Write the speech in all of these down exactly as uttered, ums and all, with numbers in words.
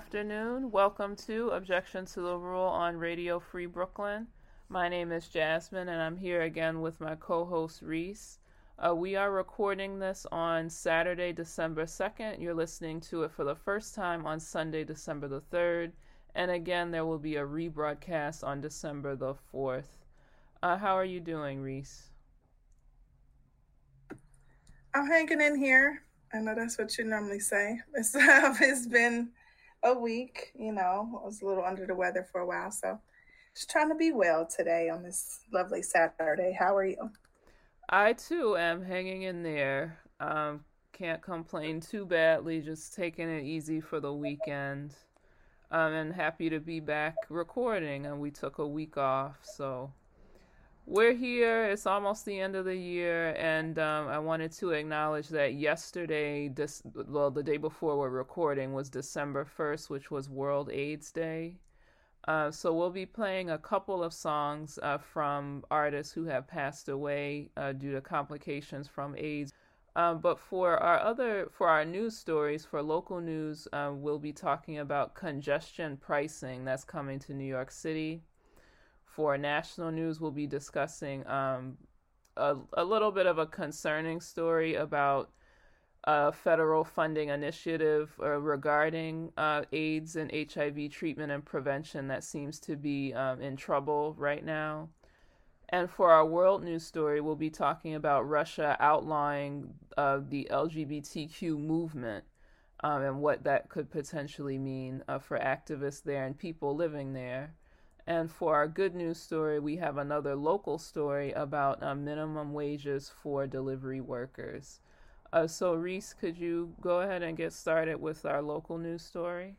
afternoon. Welcome to Objection to the Rule on Radio Free Brooklyn. My name is Jasmin, and I'm here again with my co-host Reese. Uh, we are recording this on Saturday, December second. You're listening to it for the first time on Sunday, December the third. And again, there will be a rebroadcast on December the fourth. Uh, how are you doing, Reese? I'm hanging in here. I know that's what you normally say. It's, uh, it's been a week, you know. I was a little under the weather for a while, so just trying to be well today on this lovely Saturday. How are you? I, too, am hanging in there. Um, can't complain too badly, just taking it easy for the weekend. Um, and happy to be back recording, and we took a week off, so we're here. It's almost the end of the year, and um, I wanted to acknowledge that yesterday, this, well, the day before we're recording was December first, which was World AIDS Day. Uh, so we'll be playing a couple of songs uh, from artists who have passed away uh, due to complications from AIDS. Um, but for our other, for our news stories, for local news, uh, we'll be talking about congestion pricing that's coming to New York City. For national news, we'll be discussing um, a, a little bit of a concerning story about a federal funding initiative uh, regarding uh, AIDS and H I V treatment and prevention that seems to be um, in trouble right now. And for our world news story, we'll be talking about Russia outlawing uh, the L G B T Q movement um, and what that could potentially mean uh, for activists there and people living there. And for our good news story, we have another local story about uh, minimum wages for delivery workers. Uh, so, Reese, could you go ahead and get started with our local news story?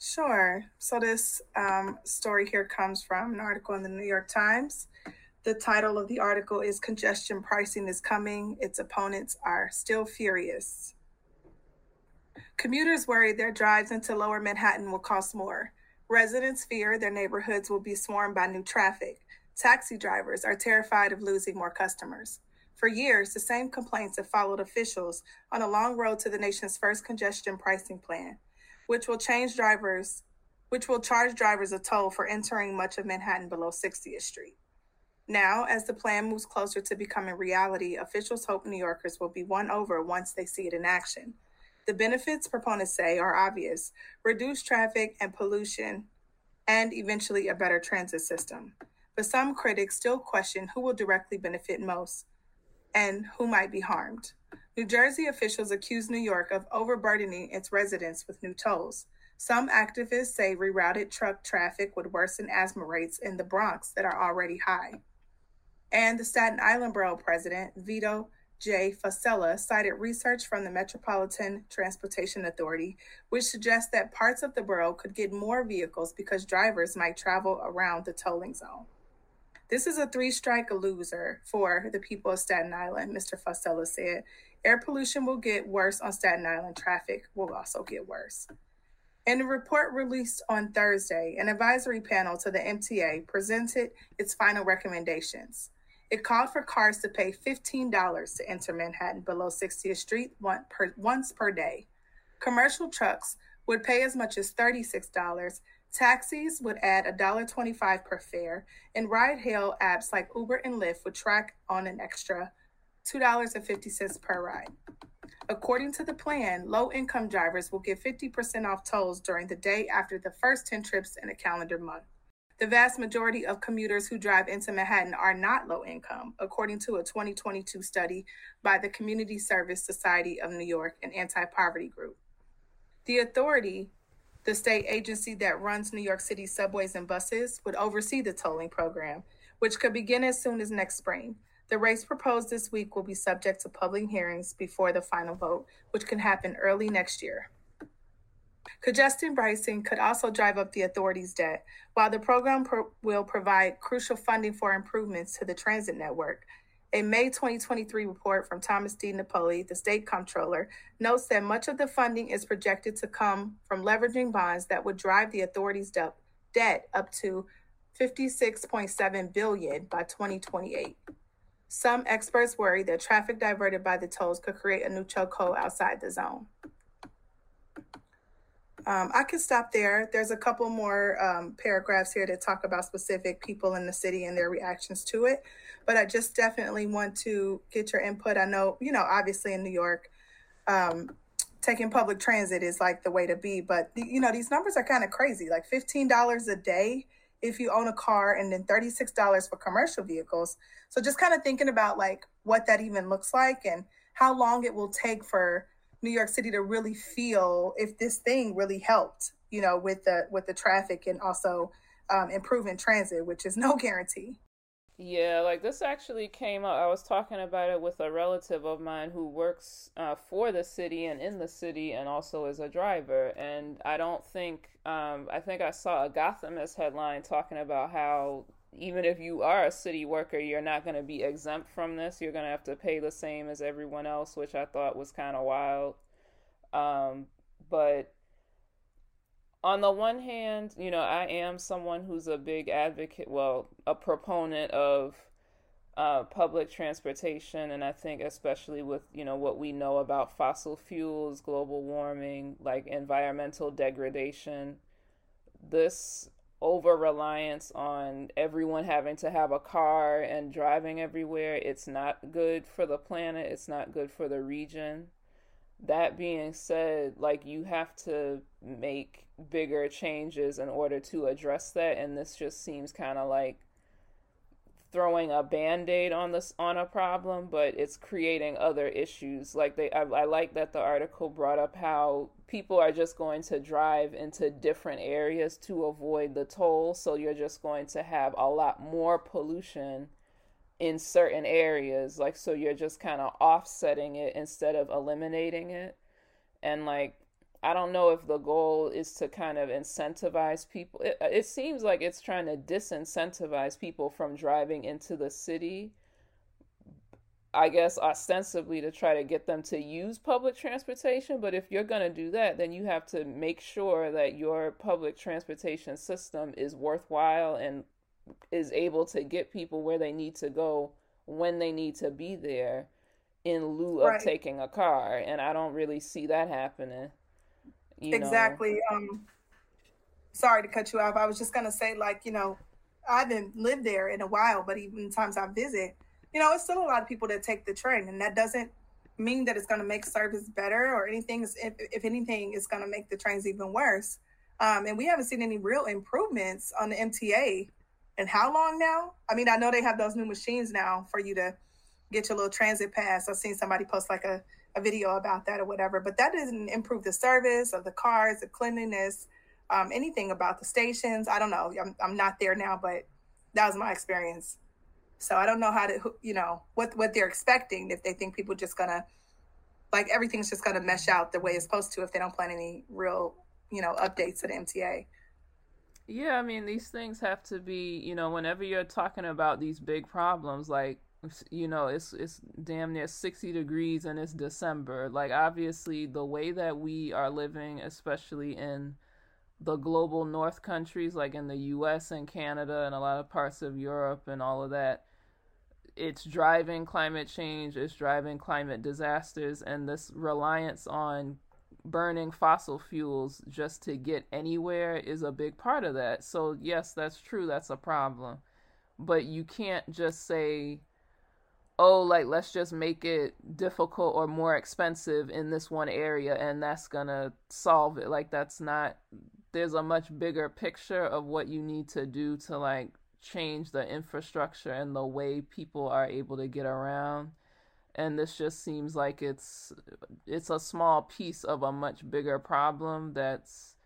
Sure. So this um, story here comes from an article in the New York Times. The title of the article is "Congestion Pricing is Coming. Its Opponents Are Still Furious." Commuters worry their drives into lower Manhattan will cost more. Residents fear their neighborhoods will be swarmed by new traffic. Taxi drivers are terrified of losing more customers. For years, the same complaints have followed officials on a long road to the nation's first congestion pricing plan, which will change drivers, which will charge drivers a toll for entering much of Manhattan below sixtieth Street. Now, as the plan moves closer to becoming reality, officials hope New Yorkers will be won over once they see it in action. The benefits, proponents say, are obvious: reduced traffic and pollution, and eventually a better transit system. But some critics still question who will directly benefit most and who might be harmed. New Jersey officials accuse New York of overburdening its residents with new tolls. Some activists say rerouted truck traffic would worsen asthma rates in the Bronx that are already high. And the Staten Island Borough president, Vito J. Fasella, cited research from the Metropolitan Transportation Authority, which suggests that parts of the borough could get more vehicles because drivers might travel around the tolling zone. "This is a three-strike loser for the people of Staten Island," Mister Fasella said. "Air pollution will get worse on Staten Island. Traffic will also get worse." In a report released on Thursday, an advisory panel to the M T A presented its final recommendations. It called for cars to pay fifteen dollars to enter Manhattan below sixtieth Street one per, once per day. Commercial trucks would pay as much as thirty-six dollars. Taxis would add one dollar and twenty-five cents per fare, and ride-hail apps like Uber and Lyft would track on an extra two dollars and fifty cents per ride. According to the plan, low-income drivers will get fifty percent off tolls during the day after the first ten trips in a calendar month. The vast majority of commuters who drive into Manhattan are not low income, according to a twenty twenty-two study by the Community Service Society of New York, an anti-poverty group. The authority, the state agency that runs New York City subways and buses, would oversee the tolling program, which could begin as soon as next spring. The rates proposed this week will be subject to public hearings before the final vote, which can happen early next year. Congestion pricing could also drive up the authority's debt. While the program pro- will provide crucial funding for improvements to the transit network, a May twenty twenty-three report from Thomas D. Napoli, the state comptroller, notes that much of the funding is projected to come from leveraging bonds that would drive the authority's de- debt up to fifty-six point seven billion dollars by twenty twenty-eight. Some experts worry that traffic diverted by the tolls could create a new chokehold outside the zone. Um, I could stop there. There's a couple more um, paragraphs here that talk about specific people in the city and their reactions to it. But I just definitely want to get your input. I know, you know, obviously in New York, um, taking public transit is like the way to be. But, you know, these numbers are kind of crazy, like fifteen dollars a day if you own a car, and then thirty-six dollars for commercial vehicles. So just kind of thinking about like what that even looks like and how long it will take for New York City to really feel if this thing really helped, you know, with the with the traffic and also um, improving transit, which is no guarantee. Yeah, like this actually came up. I was talking about it with a relative of mine who works uh, for the city and in the city and also is a driver. And I don't think, um, I think I saw a Gothamist headline talking about how even if you are a city worker, you're not going to be exempt from this. You're going to have to pay the same as everyone else, which I thought was kind of wild. Um, but on the one hand, you know, I am someone who's a big advocate, well, a proponent of uh, public transportation. And I think especially with, you know, what we know about fossil fuels, global warming, like environmental degradation, this over-reliance on everyone having to have a car and driving everywhere, it's not good for the planet, it's not good for the region. That being said, like, you have to make bigger changes in order to address that, and this just seems kind of like throwing a band-aid on this on a problem, but it's creating other issues. Like they I, I like that the article brought up how people are just going to drive into different areas to avoid the toll, so you're just going to have a lot more pollution in certain areas, like, so you're just kind of offsetting it instead of eliminating it. And like, I don't know if the goal is to kind of incentivize people. It, it seems like it's trying to disincentivize people from driving into the city, I guess, ostensibly to try to get them to use public transportation. But if you're going to do that, then you have to make sure that your public transportation system is worthwhile and is able to get people where they need to go when they need to be there in lieu of right. taking a car. And I don't really see that happening. You exactly. Um, sorry to cut you off. I was just going to say, like, you know, I haven't lived there in a while, but even the times I visit, you know, it's still a lot of people that take the train, and that doesn't mean that it's going to make service better or anything. If, if anything, it's going to make the trains even worse. Um, and we haven't seen any real improvements on the M T A in how long now? I mean, I know they have those new machines now for you to get your little transit pass. I've seen somebody post like a a video about that or whatever, but that doesn't improve the service of the cars, the cleanliness, um, anything about the stations. I don't know. I'm, I'm not there now, but that was my experience. So I don't know how to, you know, what, what they're expecting, if they think people just gonna, like, everything's just gonna mesh out the way it's supposed to if they don't plan any real, you know, updates to the M T A. Yeah, I mean, these things have to be, you know, whenever you're talking about these big problems, like, you know, it's it's damn near sixty degrees and it's December. Like, obviously, the way that we are living, especially in the global north countries, like in the U S and Canada and a lot of parts of Europe and all of that, it's driving climate change, it's driving climate disasters, and this reliance on burning fossil fuels just to get anywhere is a big part of that. So, yes, that's true, that's a problem. But you can't just say, oh, like, let's just make it difficult or more expensive in this one area and that's gonna solve it. Like, that's not, there's a much bigger picture of what you need to do to, like, change the infrastructure and the way people are able to get around. And this just seems like it's, it's a small piece of a much bigger problem that's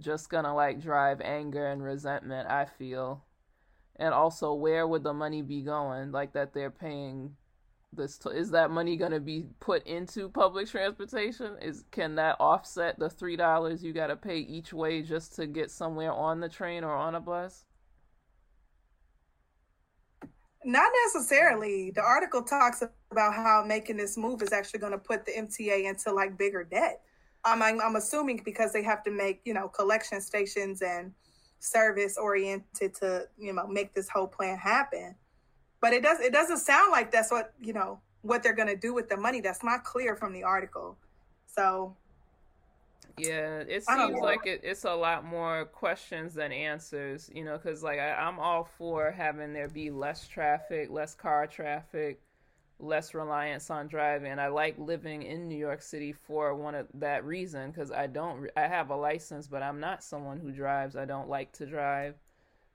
just gonna, like, drive anger and resentment, I feel. And also, where would the money be going, like, that they're paying this? T- is that money going to be put into public transportation? Is Can that offset the three dollars you got to pay each way just to get somewhere on the train or on a bus? Not necessarily. The article talks about how making this move is actually going to put the M T A into, like, bigger debt. Um, I'm, I'm assuming because they have to make, you know, collection stations and service oriented to, you know, make this whole plan happen. But it does it doesn't sound like that's what, you know, what they're going to do with the money. That's not clear from the article. So Yeah, it seems like it, it's a lot more questions than answers, you know, because like I, I'm all for having there be less traffic, less car traffic, less reliance on driving. I like living in New York City for one of that reason, because I don't, I have a license, but I'm not someone who drives. I don't like to drive.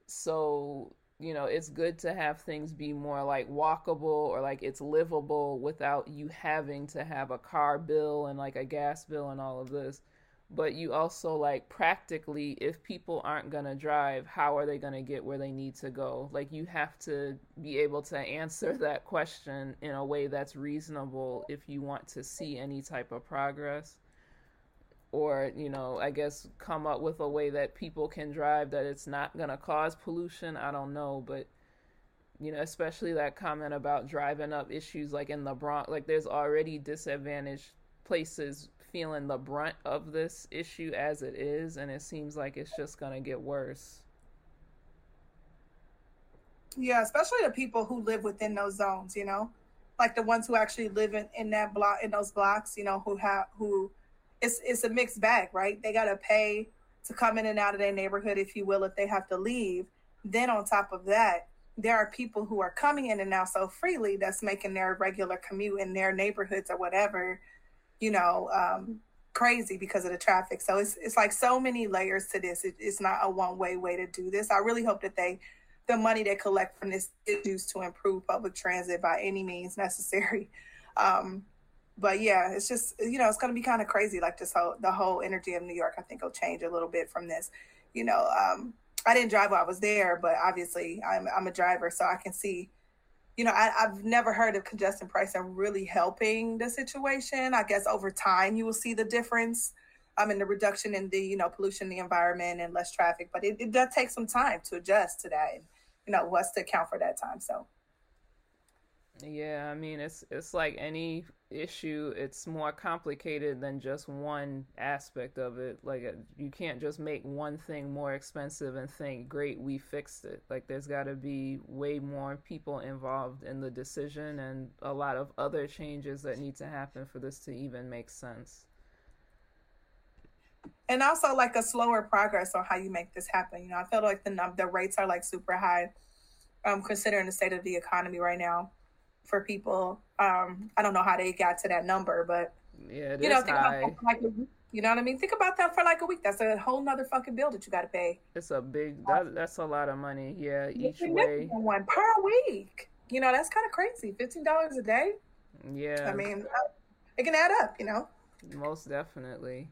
So, you know, it's good to have things be more like walkable or like it's livable without you having to have a car bill and like a gas bill and all of this. But you also, like, practically, if people aren't going to drive, how are they going to get where they need to go? Like, you have to be able to answer that question in a way that's reasonable if you want to see any type of progress. Or, you know, I guess come up with a way that people can drive that it's not going to cause pollution. I don't know, but, you know, especially that comment about driving up issues, like, in the Bronx. Like, there's already disadvantaged places feeling the brunt of this issue as it is, and it seems like it's just going to get worse. Yeah, especially the people who live within those zones, you know, like the ones who actually live in, in that block, in those blocks, you know, who have, who it's, it's a mixed bag, right? They got to pay to come in and out of their neighborhood, if you will, if they have to leave. Then on top of that, there are people who are coming in and out so freely that's making their regular commute in their neighborhoods or whatever, you know, um, crazy because of the traffic. So it's it's like so many layers to this. It, it's not a one-way way to do this. I really hope that they, the money they collect from this is used to improve public transit by any means necessary. Um, but yeah, it's just, you know, it's going to be kind of crazy. Like this whole, the whole energy of New York, I think will change a little bit from this. You know, um, I didn't drive while I was there, but obviously I'm, I'm a driver, so I can see. You know, I, I've never heard of congestion pricing really helping the situation. I guess over time you will see the difference um, in the reduction in the, you know, pollution in the environment and less traffic. But it, it does take some time to adjust to that and, you know, what's to account for that time. So, yeah, I mean, it's it's like any issue. It's more complicated than just one aspect of it. Like you can't just make one thing more expensive and think, great, we fixed it. Like there's got to be way more people involved in the decision and a lot of other changes that need to happen for this to even make sense. And also like a slower progress on how you make this happen. You know, I feel like the num- the rates are like super high um, considering the state of the economy right now. For people, um, I don't know how they got to that number, but yeah, you know, think about that for like a week, you know what I mean. Think about that for like a week. That's a whole nother fucking bill that you got to pay. It's a big. That, that's a lot of money. Yeah, each way. One per week. You know, that's kind of crazy. Fifteen dollars a day. Yeah. I mean, it can add up. You know. Most definitely.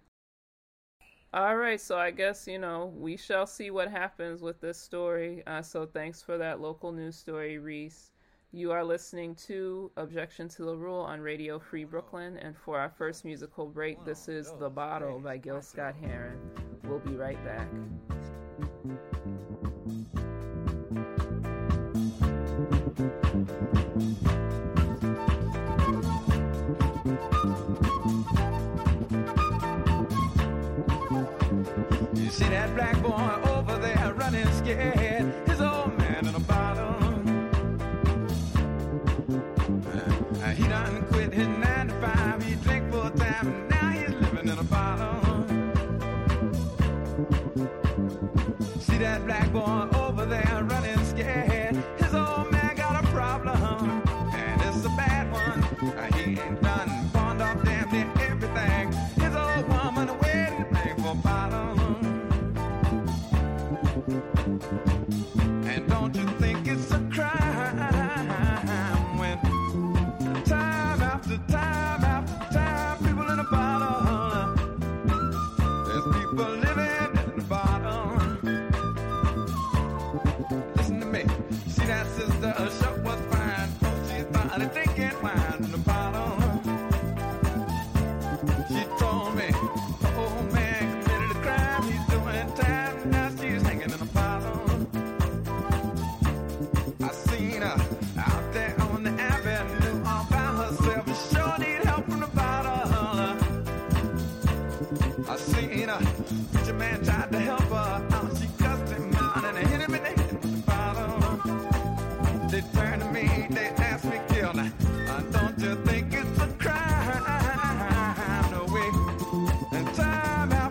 All right, so I guess, you know, we shall see what happens with this story. Uh, so thanks for that local news story, Reese. You are listening to Objection to the Rule on Radio Free Brooklyn, and for our first musical break, this is The Bottle by Gil Scott-Heron. We'll be right back. You see that black boy over there running scared? His old man in a bottle. He done quit his nine to five. He drank full time, and now he's living in a bottle. See that black boy over there running scared. His old man got a problem, and it's a bad one. He ain't done pawned off damn near everything. His old woman waiting to pay for a bottle. And don't you think it's a crime? Time after time, people in a bottle. There's people living in a bottle. Listen to me. See that sister, her shop was fine. Oh, she's finally drinking wine in a bottle. She told me, the old man committed a crime. He's doing time, now she's hanging in a bottle. I seen her out there on the avenue all by herself. I seen her, preacher man tried to help her. Oh, she cussed him out and I hit him in the head with the bottle. They turned to me, they asked me, Gil, uh, don't you think it's a crime? No way. And time after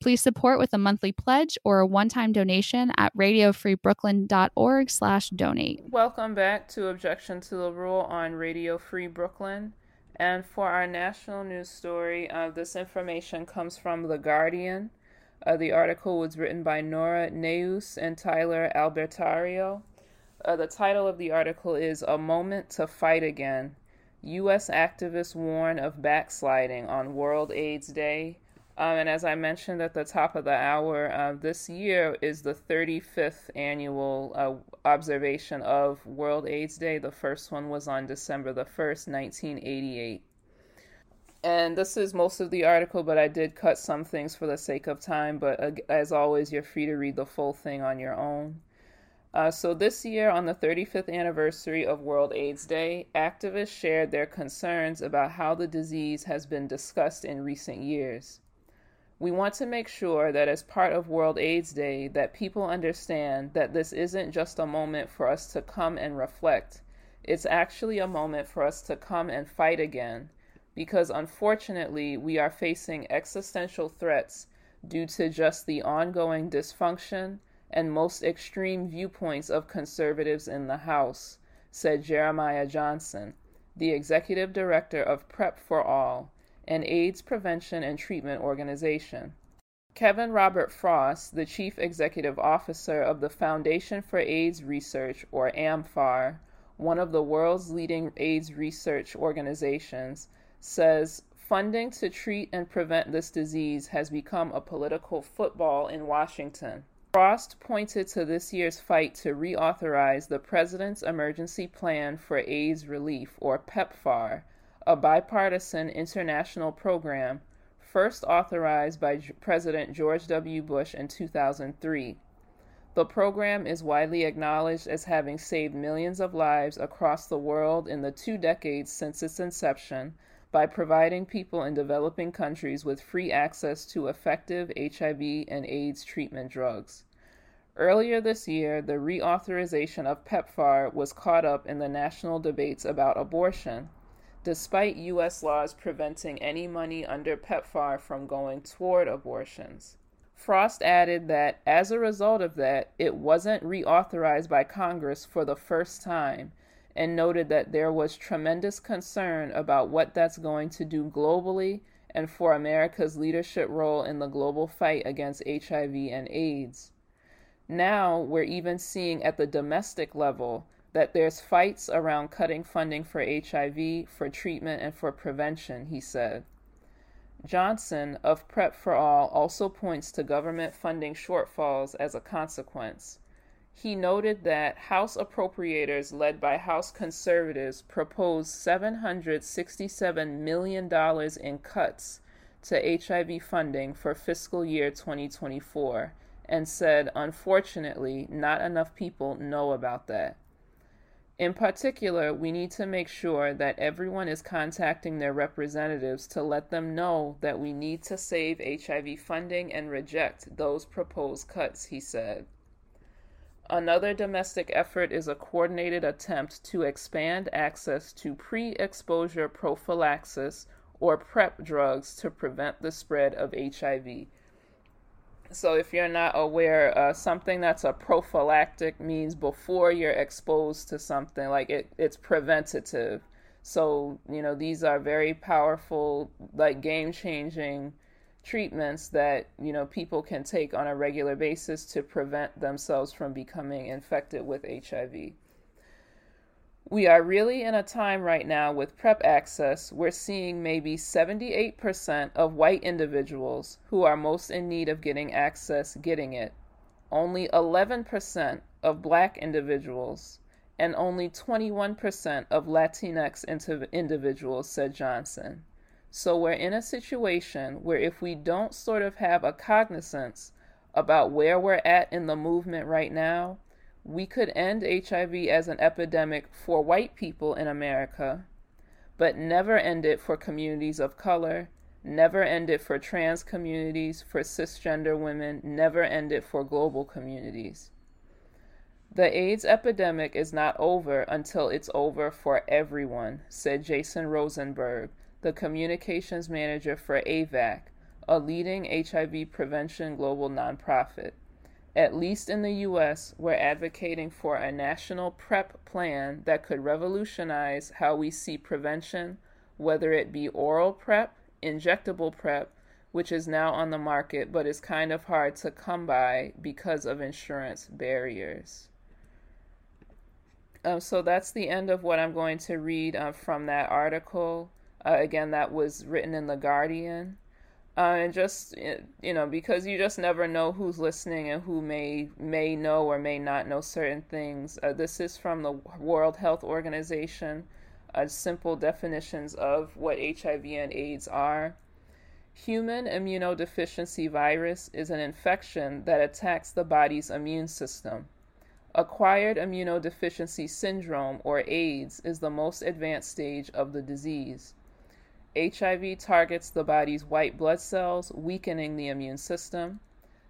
Please support with a monthly pledge or a one-time donation at radiofreebrooklyn.org slash donate. Welcome back to Objection to the Rule on Radio Free Brooklyn. And for our national news story, uh, this information comes from The Guardian. Uh, the article was written by Nora Neus and Tyler Albertario. Uh, the title of the article is A Moment to Fight Again. U S activists warn of backsliding on World AIDS Day. Um, and as I mentioned at the top of the hour, uh, this year is the thirty-fifth annual uh, observation of World AIDS Day. The first one was on December the first, nineteen eighty-eight. And this is most of the article, but I did cut some things for the sake of time. But uh, as always, you're free to read the full thing on your own. Uh, so this year, on the thirty-fifth anniversary of World AIDS Day, activists shared their concerns about how the disease has been discussed in recent years. We want to make sure that as part of World AIDS Day, that people understand that this isn't just a moment for us to come and reflect. It's actually a moment for us to come and fight again, because unfortunately, we are facing existential threats due to just the ongoing dysfunction and most extreme viewpoints of conservatives in the House, said Jeremiah Johnson, the executive director of PrEP for All, an AIDS prevention and treatment organization. Kevin Robert Frost, the chief executive officer of the Foundation for AIDS Research, or AMFAR, one of the world's leading AIDS research organizations, says Funding to treat and prevent this disease has become a political football in Washington. Frost pointed to this year's fight to reauthorize the President's Emergency Plan for AIDS Relief, or PEPFAR, a bipartisan international program first authorized by President George W. Bush in two thousand three. The program is widely acknowledged as having saved millions of lives across the world in the two decades since its inception by providing people in developing countries with free access to effective H I V and AIDS treatment drugs. Earlier this year, the reauthorization of PEPFAR was caught up in the national debates about abortion, despite U S laws preventing any money under PEPFAR from going toward abortions. Frost added that, as a result of that, it wasn't reauthorized by Congress for the first time, and noted that there was tremendous concern about what that's going to do globally and for America's leadership role in the global fight against H I V and AIDS. Now, we're even seeing at the domestic level that there's fights around cutting funding for H I V, for treatment, and for prevention, he said. Johnson of PrEP for All also points to government funding shortfalls as a consequence. He noted that House appropriators led by House conservatives proposed seven hundred sixty-seven million dollars in cuts to H I V funding for fiscal year twenty twenty-four, and said, unfortunately, not enough people know about that. In particular, we need to make sure that everyone is contacting their representatives to let them know that we need to save H I V funding and reject those proposed cuts, he said. Another domestic effort is a coordinated attempt to expand access to pre-exposure prophylaxis, or PrEP, drugs to prevent the spread of H I V. So if you're not aware, uh, something that's a prophylactic means before you're exposed to something, like it, it's preventative. So, you know, these are very powerful, like game-changing treatments that, you know, people can take on a regular basis to prevent themselves from becoming infected with H I V. We are really in a time right now with PrEP access. We're seeing maybe seventy-eight percent of white individuals who are most in need of getting access getting it, only eleven percent of black individuals, and only twenty-one percent of Latinx inter- individuals, said Johnson. So we're in a situation where if we don't sort of have a cognizance about where we're at in the movement right now, we could end H I V as an epidemic for white people in America, but never end it for communities of color, never end it for trans communities, for cisgender women, never end it for global communities. The AIDS epidemic is not over until it's over for everyone, said Jason Rosenberg, the communications manager for A V A C, a leading H I V prevention global nonprofit. At least in the U S, we're advocating for a national PrEP plan that could revolutionize how we see prevention, whether it be oral PrEP, injectable PrEP, which is now on the market but is kind of hard to come by because of insurance barriers. Um, so that's the end of what I'm going to read uh, from that article. Uh, again, that was written in The Guardian. Uh, and just, you know, because you just never know who's listening and who may may know or may not know certain things. Uh, this is from the World Health Organization, uh, simple definitions of what H I V and AIDS are. Human immunodeficiency virus is an infection that attacks the body's immune system. Acquired immunodeficiency syndrome, or AIDS, is the most advanced stage of the disease. H I V targets the body's white blood cells, weakening the immune system.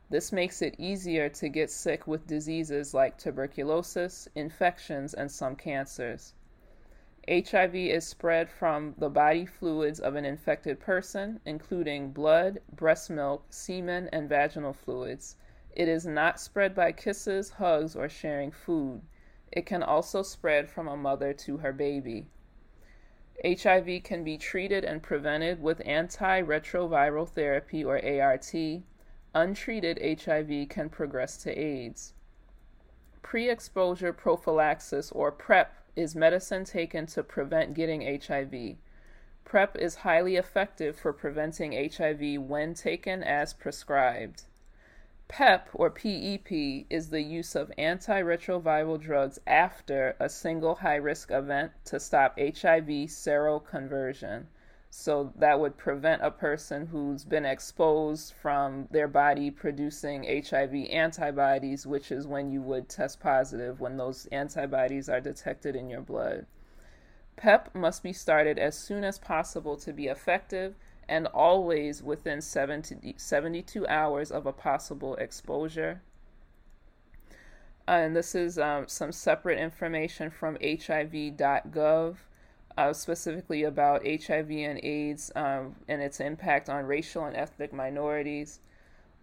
This makes it easier to get sick with diseases like tuberculosis, infections, and some cancers. H I V is spread from the body fluids of an infected person, including blood, breast milk, semen, and vaginal fluids. It is not spread by kisses, hugs, or sharing food. It can also spread from a mother to her baby. H I V can be treated and prevented with antiretroviral therapy, or A R T. Untreated H I V can progress to AIDS. Pre-exposure prophylaxis, or PrEP, is medicine taken to prevent getting H I V. PrEP is highly effective for preventing H I V when taken as prescribed. PEP, or P E P, is the use of antiretroviral drugs after a single high-risk event to stop H I V seroconversion. So that would prevent a person who's been exposed from their body producing H I V antibodies, which is when you would test positive, when those antibodies are detected in your blood. PEP must be started as soon as possible to be effective and always within seventy-two hours of a possible exposure. Uh, and this is um, some separate information from H I V dot gov, uh, specifically about H I V and AIDS um, and its impact on racial and ethnic minorities.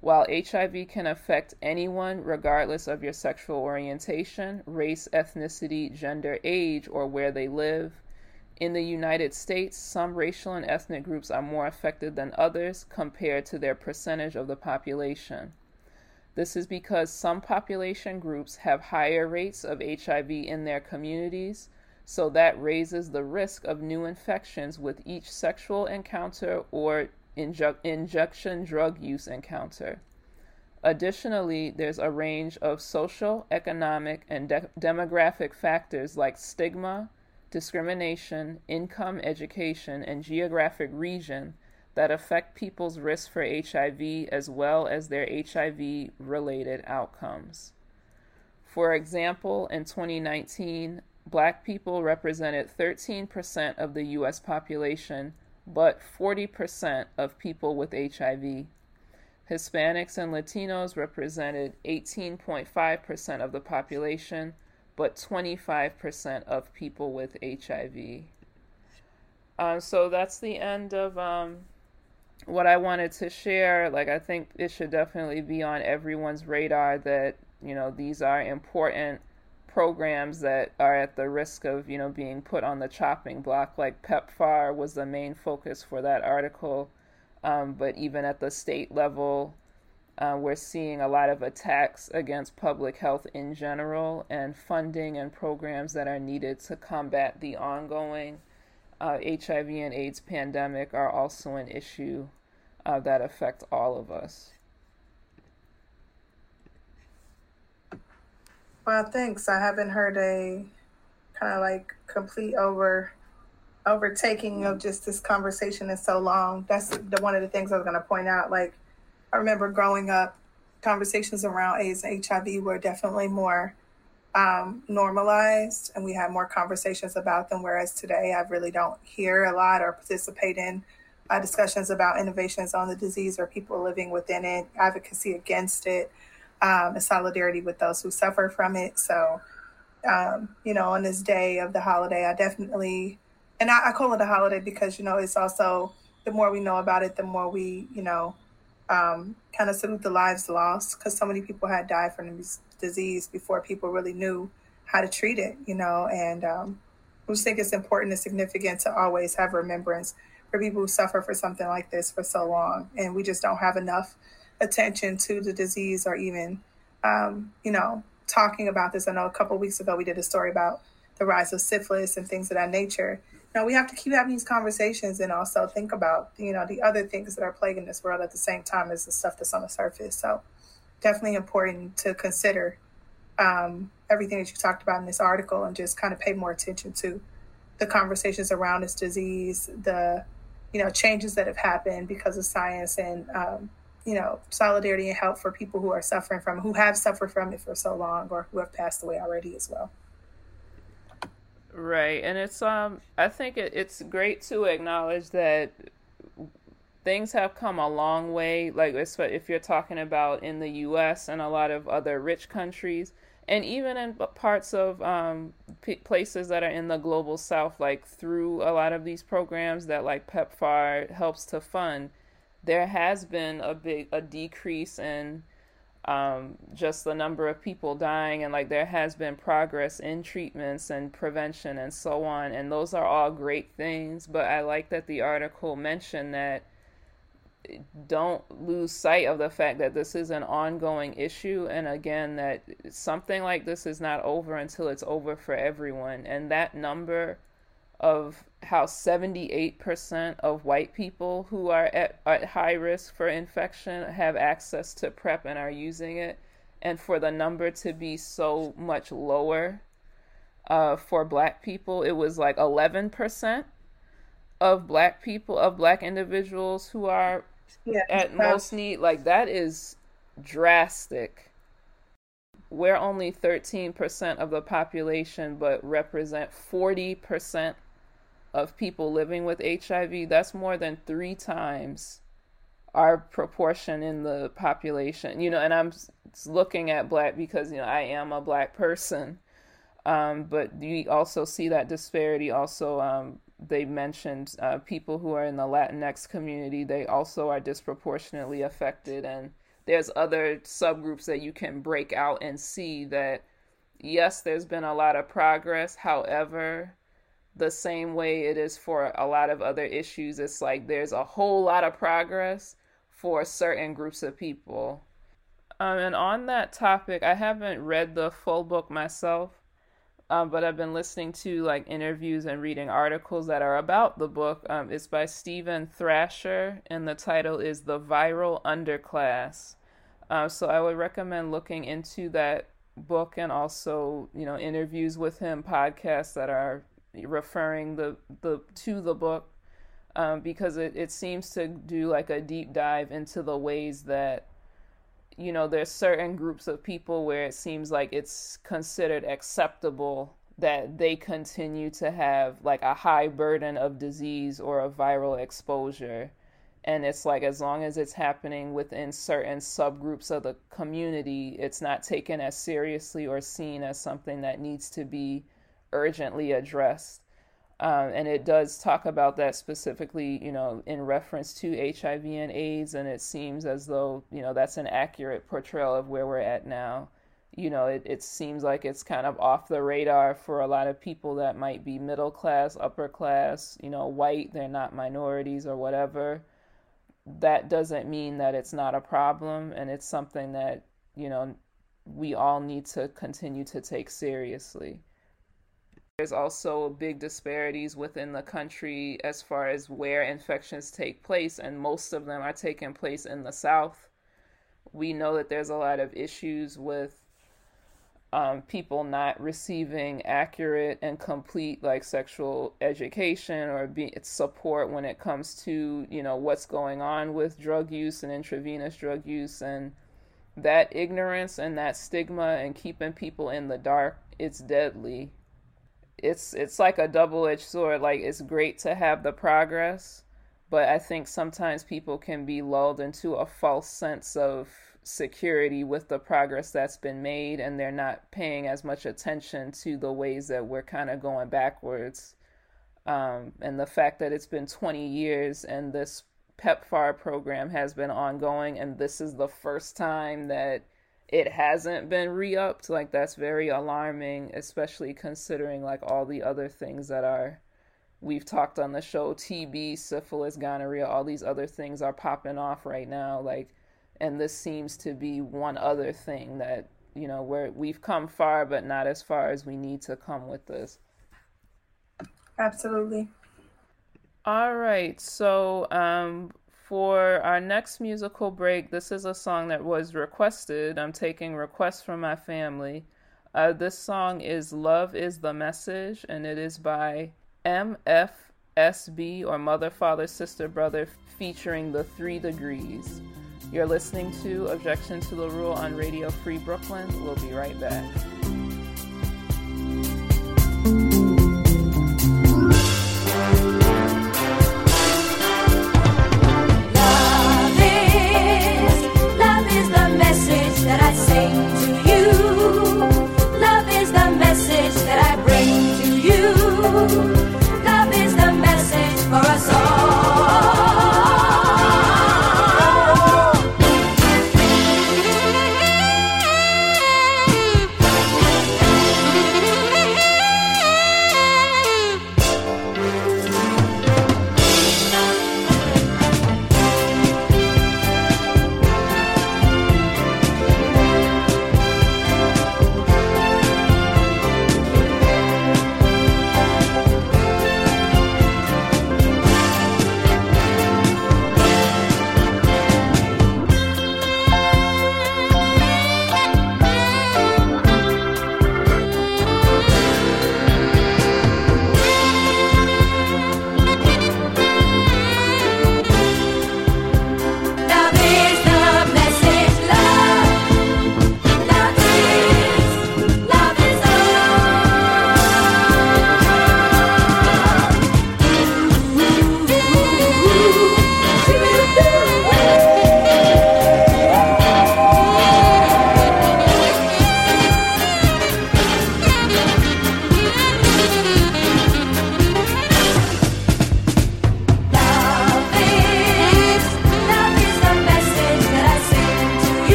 While H I V can affect anyone regardless of your sexual orientation, race, ethnicity, gender, age, or where they live, in the United States, some racial and ethnic groups are more affected than others compared to their percentage of the population. This is because some population groups have higher rates of H I V in their communities, so that raises the risk of new infections with each sexual encounter or inju- injection drug use encounter. Additionally, there's a range of social, economic, and de- demographic factors like stigma, discrimination, income, education, and geographic region that affect people's risk for H I V as well as their H I V-related outcomes. For example, in twenty nineteen, Black people represented thirteen percent of the U S population, but forty percent of people with H I V. Hispanics and Latinos represented eighteen point five percent of the population, but twenty-five percent of people with H I V. Um, so that's the end of um, what I wanted to share. Like, I think it should definitely be on everyone's radar that, you know, these are important programs that are at the risk of, you know, being put on the chopping block. Like PEPFAR was the main focus for that article. Um, but even at the state level, Uh, we're seeing a lot of attacks against public health in general and funding and programs that are needed to combat the ongoing uh, H I V and AIDS pandemic are also an issue uh, that affect all of us. Well, thanks. I haven't heard a kind of like complete over overtaking of just this conversation in so long. That's the, one of the things I was going to point out, like, I remember growing up, conversations around AIDS and H I V were definitely more um, normalized, and we had more conversations about them, whereas today I really don't hear a lot or participate in uh, discussions about innovations on the disease or people living within it, advocacy against it, um, and solidarity with those who suffer from it. So, um, you know, on this day of the holiday, I definitely, and I, I call it a holiday because, you know, it's also, the more we know about it, the more we, you know, Um, kind of salute the lives lost, because so many people had died from this disease before people really knew how to treat it, you know, and um, I just think it's important and significant to always have remembrance for people who suffer for something like this for so long, and we just don't have enough attention to the disease or even, um, you know, talking about this. I know a couple of weeks ago we did a story about the rise of syphilis and things of that nature. Now, we have to keep having these conversations and also think about, you know, the other things that are plaguing this world at the same time as the stuff that's on the surface. So definitely important to consider um, everything that you talked about in this article and just kind of pay more attention to the conversations around this disease, the, you know, changes that have happened because of science and, um, you know, solidarity and help for people who are suffering from, who have suffered from it for so long or who have passed away already as well. Right. And it's, um, I think it, it's great to acknowledge that things have come a long way. Like, if you're talking about in the U S and a lot of other rich countries, and even in parts of um, p- places that are in the global south, like through a lot of these programs that like PEPFAR helps to fund, there has been a big, a decrease in Um, just the number of people dying, and like there has been progress in treatments and prevention and so on, and those are all great things. But I like that the article mentioned that don't lose sight of the fact that this is an ongoing issue, and again that something like this is not over until it's over for everyone. And that number of how seventy-eight percent of white people who are at, at high risk for infection have access to PrEP and are using it, and for the number to be so much lower uh, for Black people. It was like eleven percent of Black people, of Black individuals who are yeah, at most need. Like, that is drastic. We're only thirteen percent of the population, but represent forty percent of people living with H I V. That's more than three times our proportion in the population, you know, and I'm looking at Black because, you know, I am a Black person. Um, but you also see that disparity. Also, um, they mentioned uh, people who are in the Latinx community, they also are disproportionately affected. And there's other subgroups that you can break out and see that, yes, there's been a lot of progress. However, the same way it is for a lot of other issues, it's like there's a whole lot of progress for certain groups of people. Um, and on that topic, I haven't read the full book myself, um, but I've been listening to like interviews and reading articles that are about the book. Um, it's by Stephen Thrasher, and the title is The Viral Underclass. Uh, so I would recommend looking into that book, and also, you know, interviews with him, podcasts that are referring the, the to the book, um, because it, it seems to do like a deep dive into the ways that, you know, there's certain groups of people where it seems like it's considered acceptable that they continue to have like a high burden of disease or a viral exposure. And it's like, as long as it's happening within certain subgroups of the community, it's not taken as seriously or seen as something that needs to be urgently addressed. Um, and it does talk about that specifically, you know, in reference to H I V and AIDS. And it seems as though, you know, that's an accurate portrayal of where we're at now. You know, it, it seems like it's kind of off the radar for a lot of people that might be middle class, upper class, you know, white, they're not minorities or whatever. That doesn't mean that it's not a problem. And it's something that, you know, we all need to continue to take seriously. There's also big disparities within the country as far as where infections take place, and most of them are taking place in the South. We know that there's a lot of issues with um, people not receiving accurate and complete like sexual education or be- support when it comes to, you know, what's going on with drug use and intravenous drug use, and that ignorance and that stigma and keeping people in the dark, it's deadly. It's it's like a double-edged sword. Like, it's great to have the progress, but I think sometimes people can be lulled into a false sense of security with the progress that's been made, and they're not paying as much attention to the ways that we're kind of going backwards. Um, and the fact that it's been twenty years and this PEPFAR program has been ongoing, and this is the first time that it hasn't been re-upped, like, that's very alarming, especially considering like all the other things that are, we've talked on the show, T B, syphilis, gonorrhea, all these other things are popping off right now, like, and this seems to be one other thing that, you know, where we've come far, but not as far as we need to come with this. Absolutely. All right, so, um, for our next musical break, this is a song that was requested. I'm taking requests from my family. Uh, this song is Love is the Message, and it is by M F S B, or Mother, Father, Sister, Brother, featuring The Three Degrees. You're listening to Objection to the Rule on Radio Free Brooklyn. We'll be right back.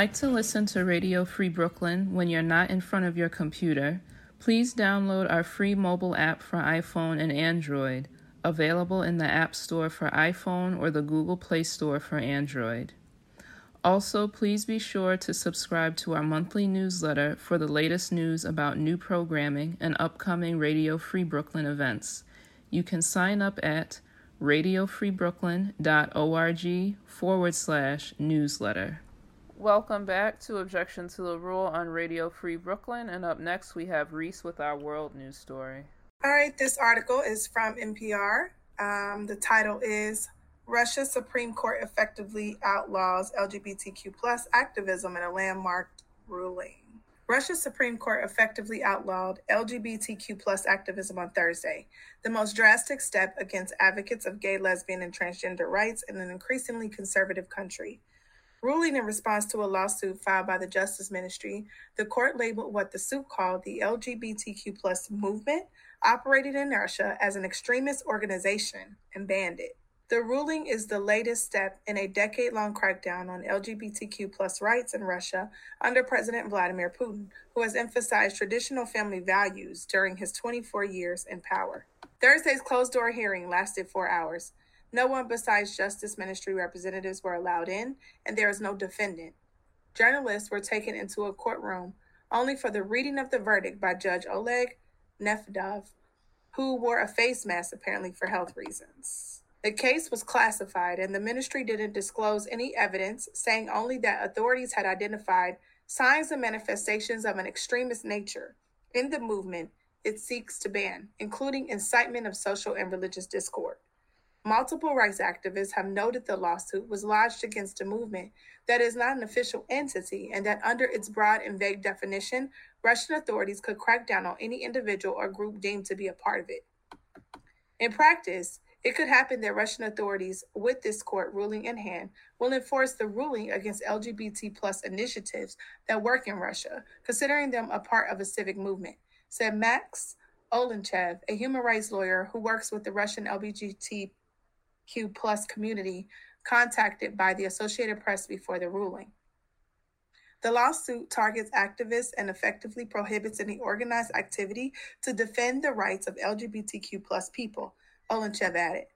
like to listen to Radio Free Brooklyn when you're not in front of your computer, please download our free mobile app for iPhone and Android, available in the App Store for iPhone or the Google Play Store for Android. Also, please be sure to subscribe to our monthly newsletter for the latest news about new programming and upcoming Radio Free Brooklyn events. You can sign up at radiofreebrooklyn.org forward slash newsletter. Welcome back to Objection to the Rule on Radio Free Brooklyn, and up next we have Reese with our world news story. All right, this article is from N P R. Um, the title is Russia's Supreme Court Effectively Outlaws L G B T Q plus Activism in a Landmark Ruling. Russia's Supreme Court effectively outlawed L G B T Q plus activism on Thursday, the most drastic step against advocates of gay, lesbian, and transgender rights in an increasingly conservative country. Ruling in response to a lawsuit filed by the Justice Ministry, the court labeled what the suit called the L G B T Q plus movement operated in Russia as an extremist organization and banned it. The ruling is the latest step in a decade-long crackdown on L G B T Q plus rights in Russia under President Vladimir Putin, who has emphasized traditional family values during his twenty-four years in power. Thursday's closed-door hearing lasted four hours. No one besides Justice Ministry representatives were allowed in, and there is no defendant. Journalists were taken into a courtroom only for the reading of the verdict by Judge Oleg Nefedov, who wore a face mask apparently for health reasons. The case was classified, and the ministry didn't disclose any evidence, saying only that authorities had identified signs and manifestations of an extremist nature in the movement it seeks to ban, including incitement of social and religious discord. Multiple rights activists have noted the lawsuit was lodged against a movement that is not an official entity, and that under its broad and vague definition, Russian authorities could crack down on any individual or group deemed to be a part of it. In practice, it could happen that Russian authorities, with this court ruling in hand, will enforce the ruling against L G B T plus initiatives that work in Russia, considering them a part of a civic movement, said Max Olenchev, a human rights lawyer who works with the Russian L G B T Q plus community, contacted by the Associated Press before the ruling. The lawsuit targets activists and effectively prohibits any organized activity to defend the rights of L G B T Q plus people, Olenchev added.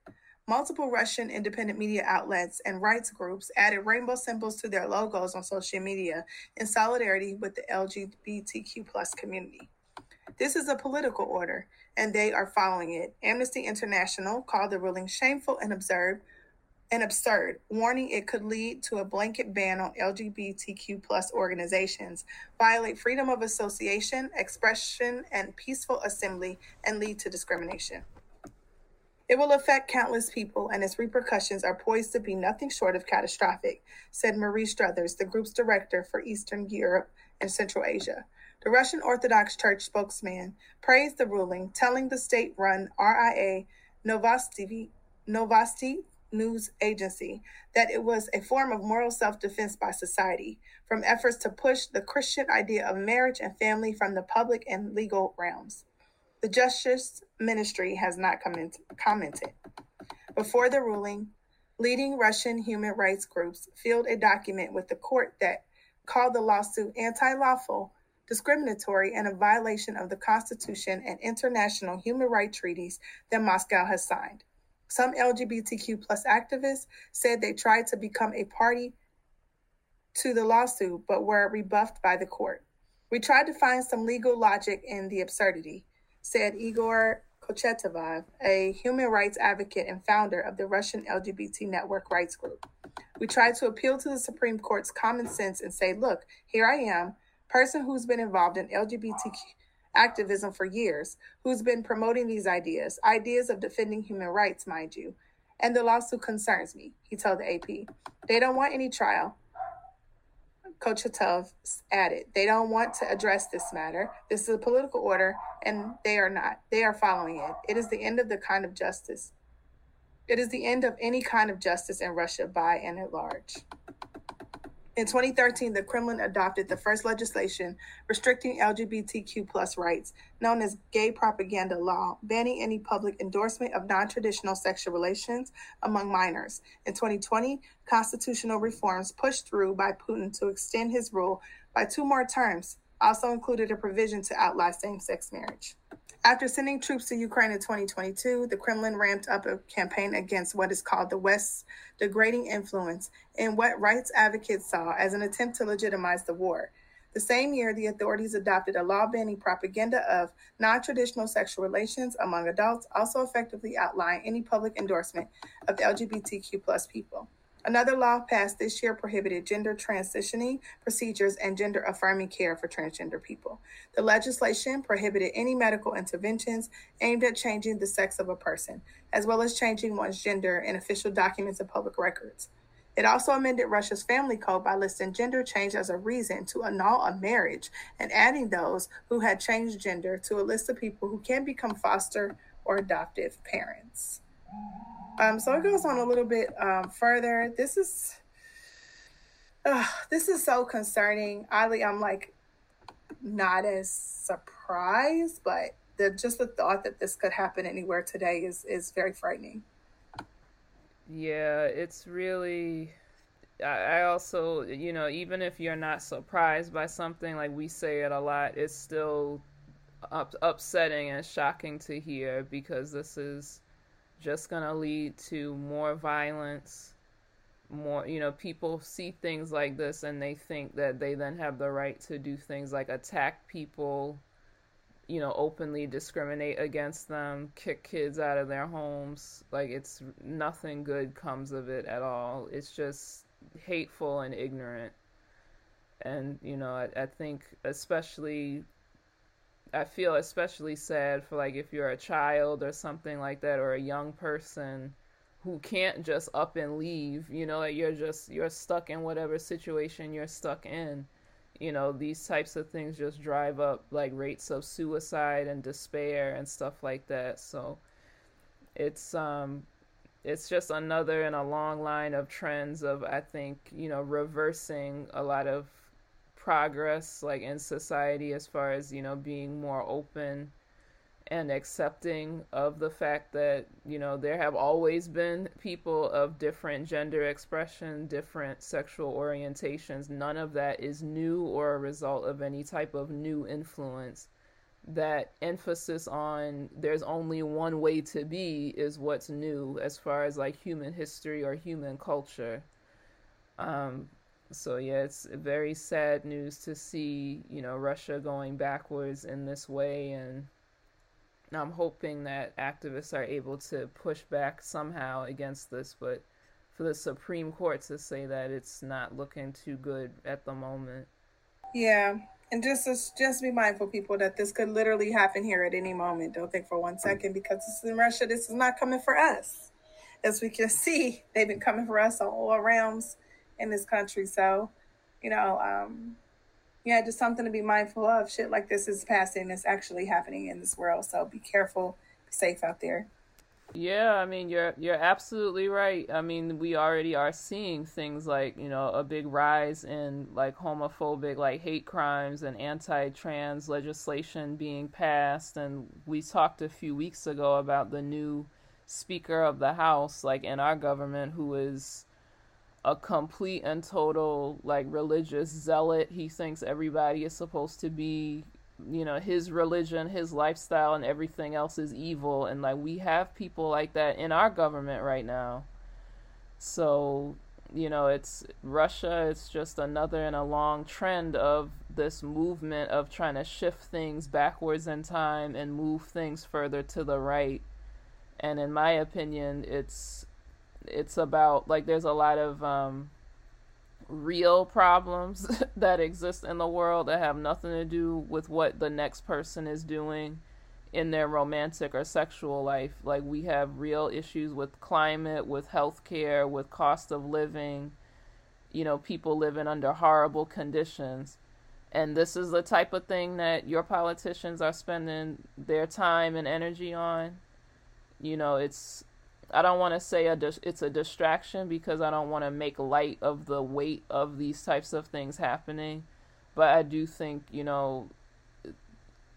Multiple Russian independent media outlets and rights groups added rainbow symbols to their logos on social media in solidarity with the L G B T Q plus community. This is a political order, and they are following it. Amnesty International called the ruling shameful and absurd, and absurd, warning it could lead to a blanket ban on L G B T Q plus organizations, violate freedom of association, expression, and peaceful assembly, and lead to discrimination. It will affect countless people, and its repercussions are poised to be nothing short of catastrophic, said Marie Struthers, the group's director for Eastern Europe and Central Asia. The Russian Orthodox Church spokesman praised the ruling, telling the state-run R I A Novosti, Novosti News Agency that it was a form of moral self-defense by society, from efforts to push the Christian idea of marriage and family from the public and legal realms. The Justice Ministry has not comment- commented. Before the ruling, leading Russian human rights groups filed a document with the court that called the lawsuit anti-lawful, discriminatory, and a violation of the Constitution and international human rights treaties that Moscow has signed. Some L G B T Q plus activists said they tried to become a party to the lawsuit, but were rebuffed by the court. We tried to find some legal logic in the absurdity, said Igor Kochetov, a human rights advocate and founder of the Russian L G B T Network Rights Group. We tried to appeal to the Supreme Court's common sense and say, look, here I am, person who's been involved in L G B T Q activism for years, who's been promoting these ideas, ideas of defending human rights, mind you, and the lawsuit concerns me, he told the A P. They don't want any trial, Kochetov added. They don't want to address this matter. This is a political order, and they are not. They are following it. It is the end of the kind of justice. It is the end of any kind of justice in Russia by and at large. In twenty thirteen, the Kremlin adopted the first legislation restricting L G B T Q plus rights, known as gay propaganda law, banning any public endorsement of non-traditional sexual relations among minors. In twenty twenty, constitutional reforms pushed through by Putin to extend his rule by two more terms also included a provision to outlaw same-sex marriage. After sending troops to Ukraine in twenty twenty-two, the Kremlin ramped up a campaign against what is called the West's degrading influence and what rights advocates saw as an attempt to legitimize the war. The same year, the authorities adopted a law banning propaganda of non-traditional sexual relations among adults, also effectively outlawing any public endorsement of L G B T Q plus people. Another law passed this year prohibited gender transitioning procedures and gender affirming care for transgender people. The legislation prohibited any medical interventions aimed at changing the sex of a person, as well as changing one's gender in official documents and public records. It also amended Russia's family code by listing gender change as a reason to annul a marriage and adding those who had changed gender to a list of people who can become foster or adoptive parents. Um, so it goes on a little bit um, further. This is uh, this is so concerning. Oddly, I'm like not as surprised, but the just the thought that this could happen anywhere today is is very frightening. Yeah, it's really. I, I also, you know, even if you're not surprised by something, like we say it a lot, it's still up, upsetting and shocking to hear, because this is just going to lead to more violence, more, you know, people see things like this and they think that they then have the right to do things like attack people, you know, openly discriminate against them, kick kids out of their homes. Like, it's nothing good comes of it at all. It's just hateful and ignorant. And, you know, I, I think especially I feel especially sad for, like, if you're a child or something like that, or a young person who can't just up and leave, you know, like you're just, you're stuck in whatever situation you're stuck in. You know, these types of things just drive up, like, rates of suicide and despair and stuff like that. So it's, um, it's just another in a long line of trends of, I think, you know, reversing a lot of progress, like, in society, as far as, you know, being more open and accepting of the fact that, you know, there have always been people of different gender expression, different sexual orientations. None of that is new or a result of any type of new influence. That emphasis on there's only one way to be is what's new as far as, like, human history or human culture. Um, So, yeah, it's very sad news to see, you know, Russia going backwards in this way. And I'm hoping that activists are able to push back somehow against this. But for the Supreme Court to say that, it's not looking too good at the moment. Yeah. And just just be mindful, people, that this could literally happen here at any moment. Don't think for one second, because this is in Russia. This is not coming for us. As we can see, they've been coming for us on all realms in this country. So, you know, um, yeah, just something to be mindful of. Shit like this is passing. It's actually happening in this world. So be careful, be safe out there. Yeah, I mean, you're you're absolutely right. I mean, we already are seeing things like, you know, a big rise in, like, homophobic, like, hate crimes and anti-trans legislation being passed. And we talked a few weeks ago about the new Speaker of the House, like, in our government, who is a complete and total, like, religious zealot. He thinks everybody is supposed to be, you know, his religion, his lifestyle, and everything else is evil. And, like, we have people like that in our government right now. So, you know, it's Russia, it's just another in a long trend of this movement of trying to shift things backwards in time and move things further to the right. And in my opinion, it's It's about, like, there's a lot of um, real problems that exist in the world that have nothing to do with what the next person is doing in their romantic or sexual life. Like, we have real issues with climate, with healthcare, with cost of living, you know, people living under horrible conditions. And this is the type of thing that your politicians are spending their time and energy on. You know, it's I don't want to say a dis- it's a distraction, because I don't want to make light of the weight of these types of things happening. But I do think, you know,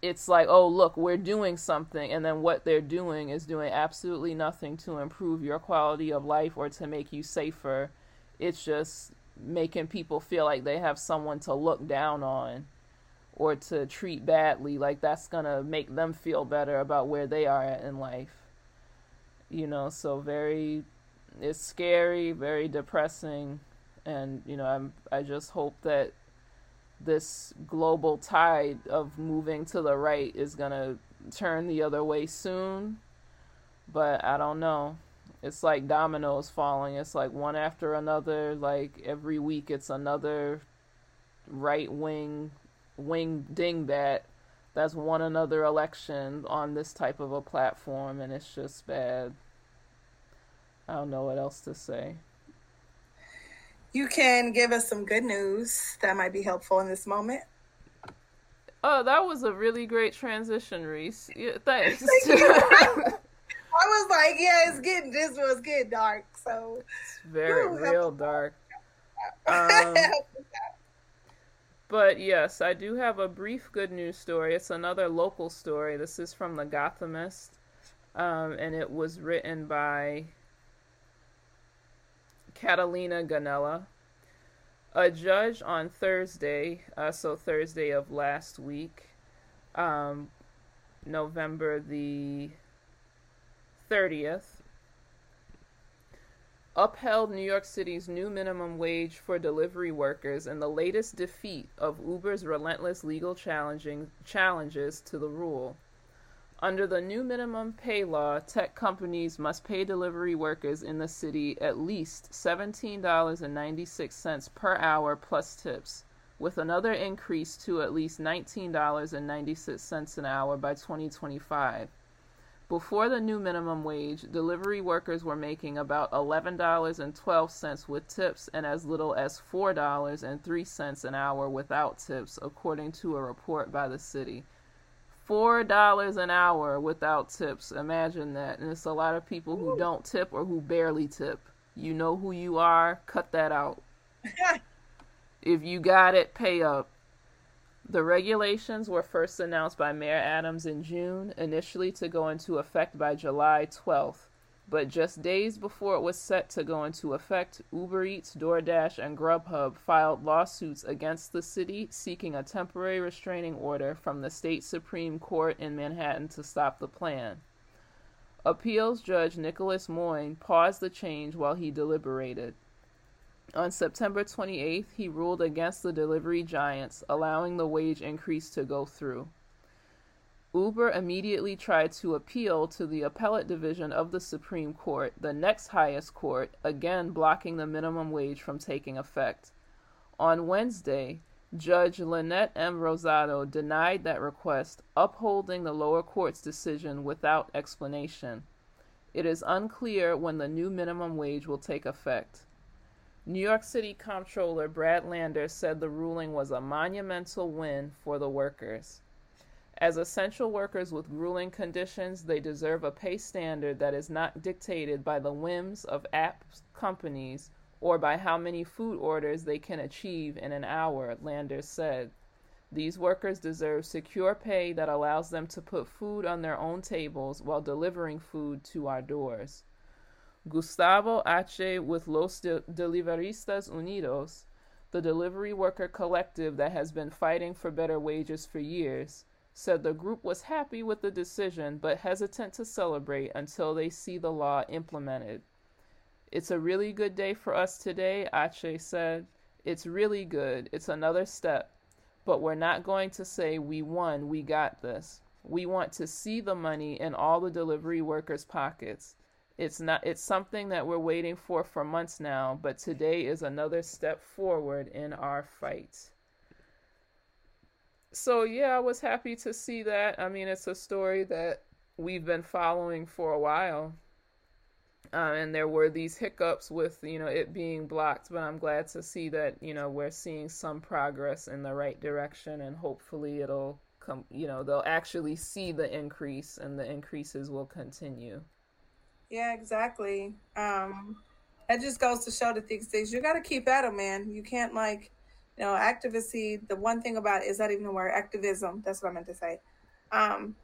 it's like, oh, look, we're doing something. And then what they're doing is doing absolutely nothing to improve your quality of life or to make you safer. It's just making people feel like they have someone to look down on or to treat badly. Like that's going to make them feel better about where they are at in life. You know, so very, it's scary, very depressing. And, you know, I'm, I just hope that this global tide of moving to the right is going to turn the other way soon. But I don't know. It's like dominoes falling. It's like one after another. Like every week it's another right wing, wing dingbat. That's won another election on this type of a platform. And it's just bad. I don't know what else to say. You can give us some good news that might be helpful in this moment. Oh, that was a really great transition, Reese. Yeah, thanks. Thank you. I was like, yeah, it's getting this was getting dark. So it's very Ooh, real dark. Um, but yes, I do have a brief good news story. It's another local story. This is from The Gothamist, um, and it was written by Catalina Ganella. A judge on Thursday, uh, so Thursday of last week, um, November the thirtieth, upheld New York City's new minimum wage for delivery workers in the latest defeat of Uber's relentless legal challenging challenges to the rule. Under the new minimum pay law, tech companies must pay delivery workers in the city at least seventeen dollars and ninety-six cents per hour plus tips, with another increase to at least nineteen dollars and ninety-six cents an hour by twenty twenty-five. Before the new minimum wage, delivery workers were making about eleven dollars and twelve cents with tips and as little as four dollars and three cents an hour without tips, according to a report by the city. Four dollars an hour without tips. Imagine that. And it's a lot of people who don't tip or who barely tip. You know who you are. Cut that out. If you got it, pay up. The regulations were first announced by Mayor Adams in June, initially to go into effect by July twelfth. But just days before it was set to go into effect, Uber Eats, DoorDash, and Grubhub filed lawsuits against the city seeking a temporary restraining order from the state Supreme Court in Manhattan to stop the plan. Appeals Judge Nicholas Moyne paused the change while he deliberated. On September twenty-eighth, he ruled against the delivery giants, allowing the wage increase to go through. Uber immediately tried to appeal to the appellate division of the Supreme Court, the next highest court, again blocking the minimum wage from taking effect. On Wednesday, Judge Lynette M. Rosado denied that request, upholding the lower court's decision without explanation. It is unclear when the new minimum wage will take effect. New York City Comptroller Brad Lander said the ruling was a monumental win for the workers. As essential workers with grueling conditions, they deserve a pay standard that is not dictated by the whims of app companies or by how many food orders they can achieve in an hour, Landers said. These workers deserve secure pay that allows them to put food on their own tables while delivering food to our doors. Gustavo H. with Los Deliveristas Unidos, the delivery worker collective that has been fighting for better wages for years, said the group was happy with the decision but hesitant to celebrate until they see the law implemented. It's a really good day for us today, Ache said. It's really good. It's another step. But we're not going to say we won, we got this. We want to see the money in all the delivery workers' pockets. It's not. It's something that we're waiting for for months now, but today is another step forward in our fight. So, yeah, I was happy to see that. I mean, it's a story that we've been following for a while. Uh, and there were these hiccups with, you know, it being blocked. But I'm glad to see that, you know, we're seeing some progress in the right direction. And hopefully it'll come, you know, they'll actually see the increase and the increases will continue. Yeah, exactly. Um, that just goes to show that these things, you got to keep at them, man. You can't, like, you know, activism, the one thing about it, is that even a word, activism, that's what I meant to say. Um,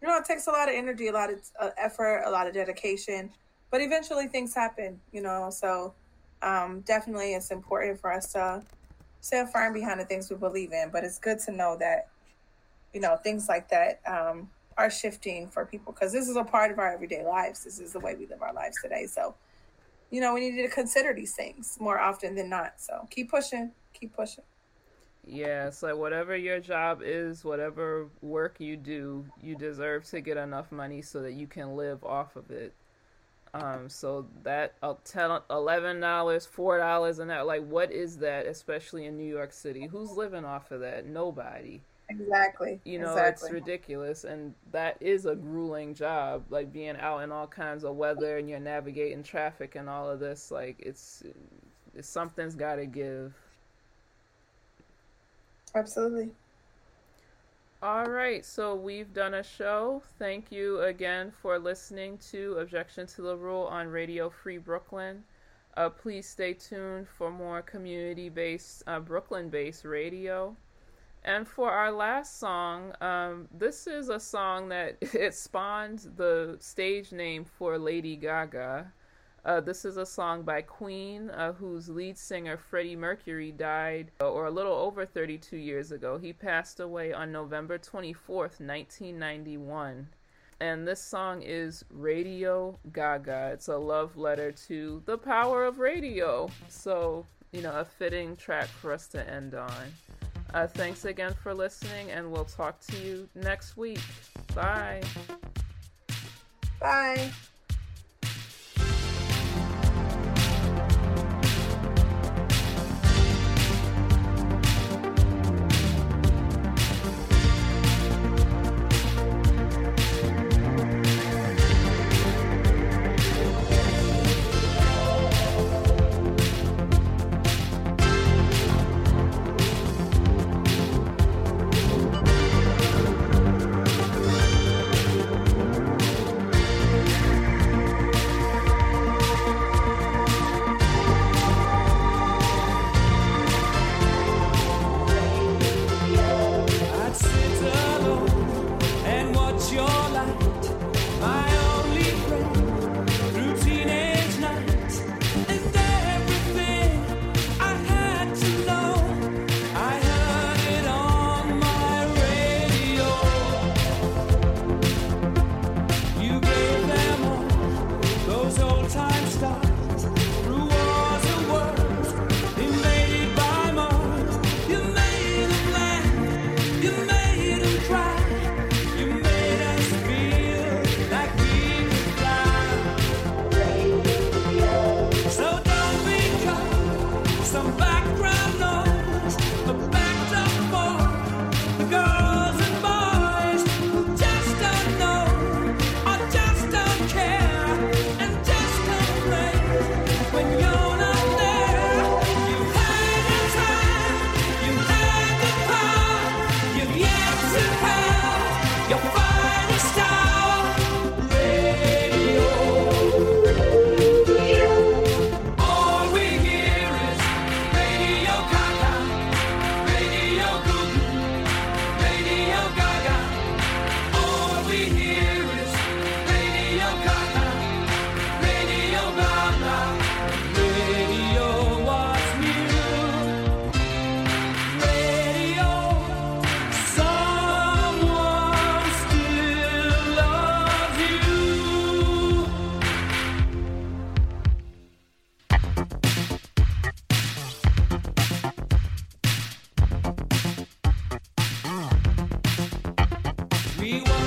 you know, it takes a lot of energy, a lot of uh, effort, a lot of dedication, but eventually things happen, you know, so um, definitely it's important for us to stand firm behind the things we believe in, but it's good to know that, you know, things like that um, are shifting for people, because this is a part of our everyday lives. This is the way we live our lives today. So, you know, we need to consider these things more often than not. So keep pushing, keep pushing. Yeah, it's like whatever your job is, whatever work you do, you deserve to get enough money so that you can live off of it. Um, so that eleven dollars, four dollars and that, like, what is that, especially in New York City? Who's living off of that? Nobody. Exactly. You know, exactly. It's ridiculous. And that is a grueling job, like being out in all kinds of weather and you're navigating traffic and all of this. Like, it's, it's something's got to give. Absolutely. All right, so we've done a show. Thank you again for listening to Objection to the Rule on Radio Free Brooklyn. Uh, please stay tuned for more community-based, uh, Brooklyn-based radio. And for our last song, um, this is a song that it spawned the stage name for Lady Gaga. Uh, this is a song by Queen, uh, whose lead singer Freddie Mercury died, uh, or a little over thirty-two years ago. He passed away on November twenty-fourth, nineteen ninety-one. And this song is Radio Gaga. It's a love letter to the power of radio. So, you know, a fitting track for us to end on. Uh, thanks again for listening, and we'll talk to you next week. Bye. Bye. We want